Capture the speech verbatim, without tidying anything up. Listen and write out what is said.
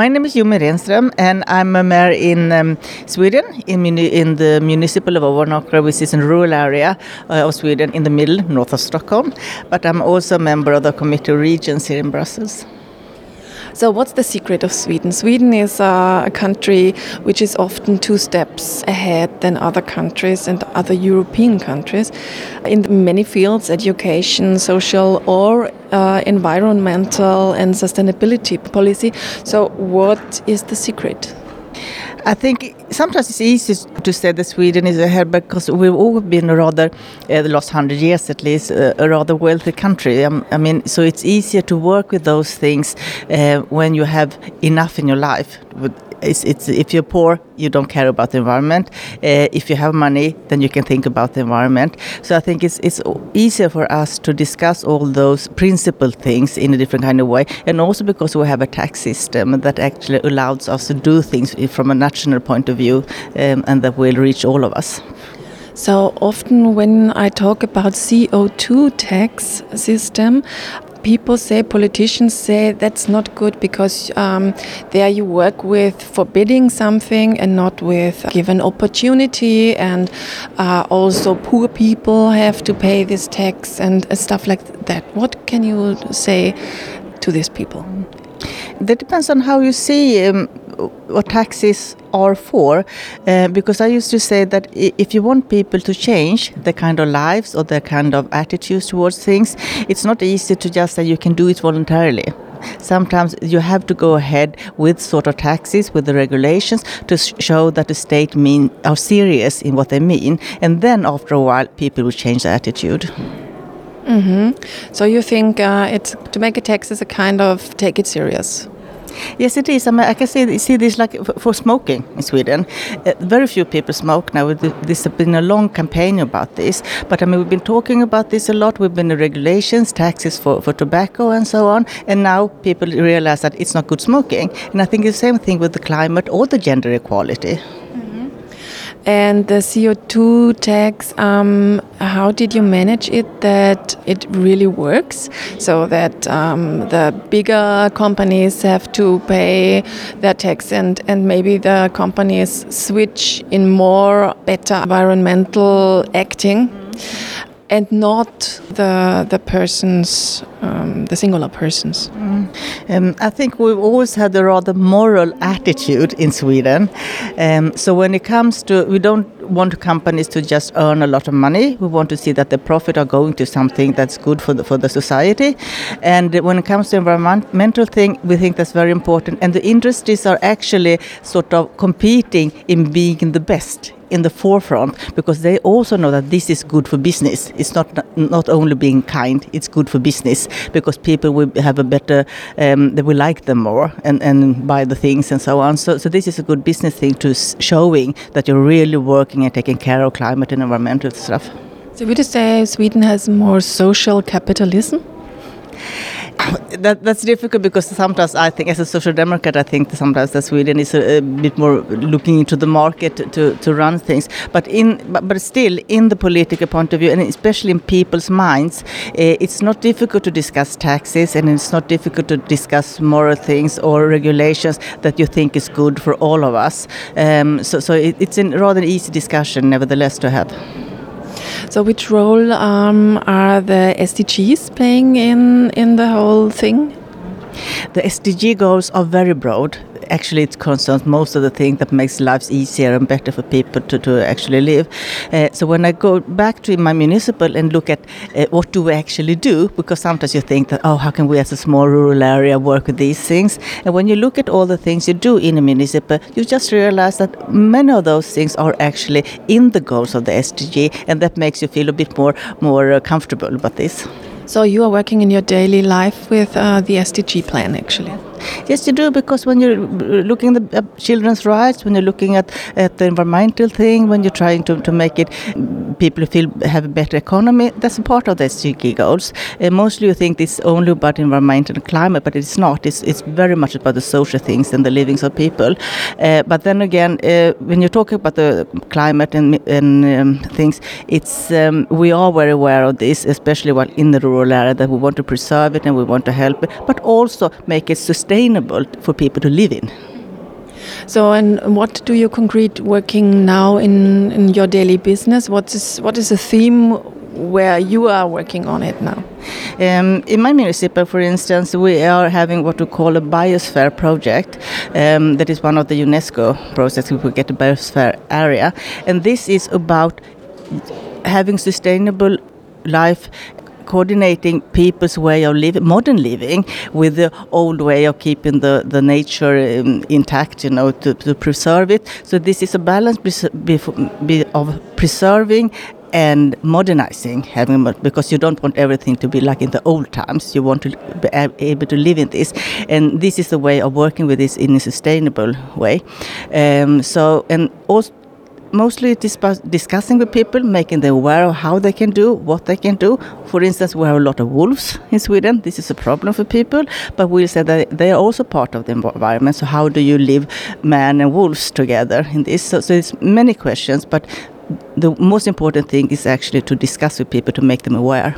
My name is Yoomi Renström and I'm a mayor in um, Sweden, in, in the municipal of Ovanåker, which is a rural area uh, of Sweden in the middle, north of Stockholm. But I'm also a member of the Committee of Regions here in Brussels. So what's the secret of Sweden? Sweden is uh, a country which is often two steps ahead than other countries and other European countries in many fields, education, social or Uh, environmental and sustainability policy. So what is the secret? I think sometimes it's easy to say that Sweden is ahead because we've all been a rather, uh, the last hundred years at least, uh, a rather wealthy country. Um, I mean, so it's easier to work with those things uh, when you have enough in your life. It's, it's, if you're poor, you don't care about the environment. Uh, if you have money, then you can think about the environment. So I think it's, it's easier for us to discuss all those principle things in a different kind of way. And also because we have a tax system that actually allows us to do things from a national point of view, um, and that will reach all of us. So often when I talk about C O two tax system, people say, politicians say that's not good because um, there you work with forbidding something and not with given opportunity, and uh, also poor people have to pay this tax and uh, stuff like that. What can you say to these people? That depends on how you see um, what taxes are for, uh, because I used to say that if you want people to change their kind of lives or their kind of attitudes towards things, it's not easy to just say you can do it voluntarily. Sometimes you have to go ahead with sort of taxes, with the regulations, to show that the state mean are serious in what they mean, and then after a while people will change their attitude. Mm-hmm. So you think uh, it's, to make a tax is a kind of take it serious? Yes, it is. I mean, I can see, see this like for smoking in Sweden. Uh, very few people smoke now. This has been a long campaign about this. But I mean, we've been talking about this a lot. We've been in regulations, taxes for, for tobacco and so on. And now people realize that it's not good smoking. And I think it's the same thing with the climate or the gender equality. And the C O two tax, um, how did you manage it that it really works? So that um, the bigger companies have to pay their tax, and, and maybe the companies switch in more better environmental acting, and not the the persons, um, the singular persons. Mm. Um, I think we've always had a rather moral attitude in Sweden. Um, so when it comes to, we don't want companies to just earn a lot of money. We want to see that the profit are going to something that's good for the, for the society. And when it comes to environmental thing, we think that's very important. And the industries are actually sort of competing in being the best, in the forefront, because they also know that this is good for business. It's not not only being kind, it's good for business, because people will have a better, um, they will like them more and, and buy the things and so on. So, so this is a good business thing, to showing that you're really working and taking care of climate and environmental stuff. So would you say Sweden has more social capitalism? That, that's difficult, because sometimes I think, as a social democrat, I think that sometimes that Sweden is a, a bit more looking into the market to, to run things. But in but, but still, in the political point of view, and especially in people's minds, uh, it's not difficult to discuss taxes, and it's not difficult to discuss moral things or regulations that you think is good for all of us. Um, so so it, it's a rather easy discussion, nevertheless, to have. So which role um, are the S D Gs playing in, in the whole thing? The S D G goals are very broad. Actually, it concerns most of the things that makes lives easier and better for people to, to actually live. Uh, so when I go back to my municipal and look at uh, what do we actually do, because sometimes you think that, oh, how can we as a small rural area work with these things? And when you look at all the things you do in a municipal, you just realize that many of those things are actually in the goals of the S D G, and that makes you feel a bit more, more uh, comfortable about this. So you are working in your daily life with uh, the S D G plan, actually? Yes, you do, because when you're looking at the children's rights, when you're looking at, at the environmental thing, when you're trying to, to make it people feel have a better economy, that's a part of the S D G goals. Uh, mostly you think it's only about environment and climate, but it's not. It's, it's very much about the social things and the livings of people. Uh, but then again, uh, when you're talking about the climate and, and um, things, it's um, we are very aware of this, especially while in the rural area, that we want to preserve it and we want to help it, but also make it sustainable sustainable for people to live in. So, and what do you concrete working now in, in your daily business? What is what is the theme where you are working on it now? Um, in my municipal, for instance, we are having what we call a biosphere project. Um, that is one of the UNESCO projects. We will get a biosphere area, and this is about having sustainable life, coordinating people's way of living, modern living, with the old way of keeping the, the nature in, intact, you know, to, to preserve it. So this is a balance be, be, of preserving and modernizing, having, because you don't want everything to be like in the old times. You want to be able to live in this. And this is a way of working with this in a sustainable way. Um, so, and also, mostly it is about discussing with people, making them aware of how they can do, what they can do. For instance, we have a lot of wolves in Sweden. This is a problem for people, but we say that they are also part of the environment. So how do you live man and wolves together in this? So, so it's many questions, but the most important thing is actually to discuss with people to make them aware.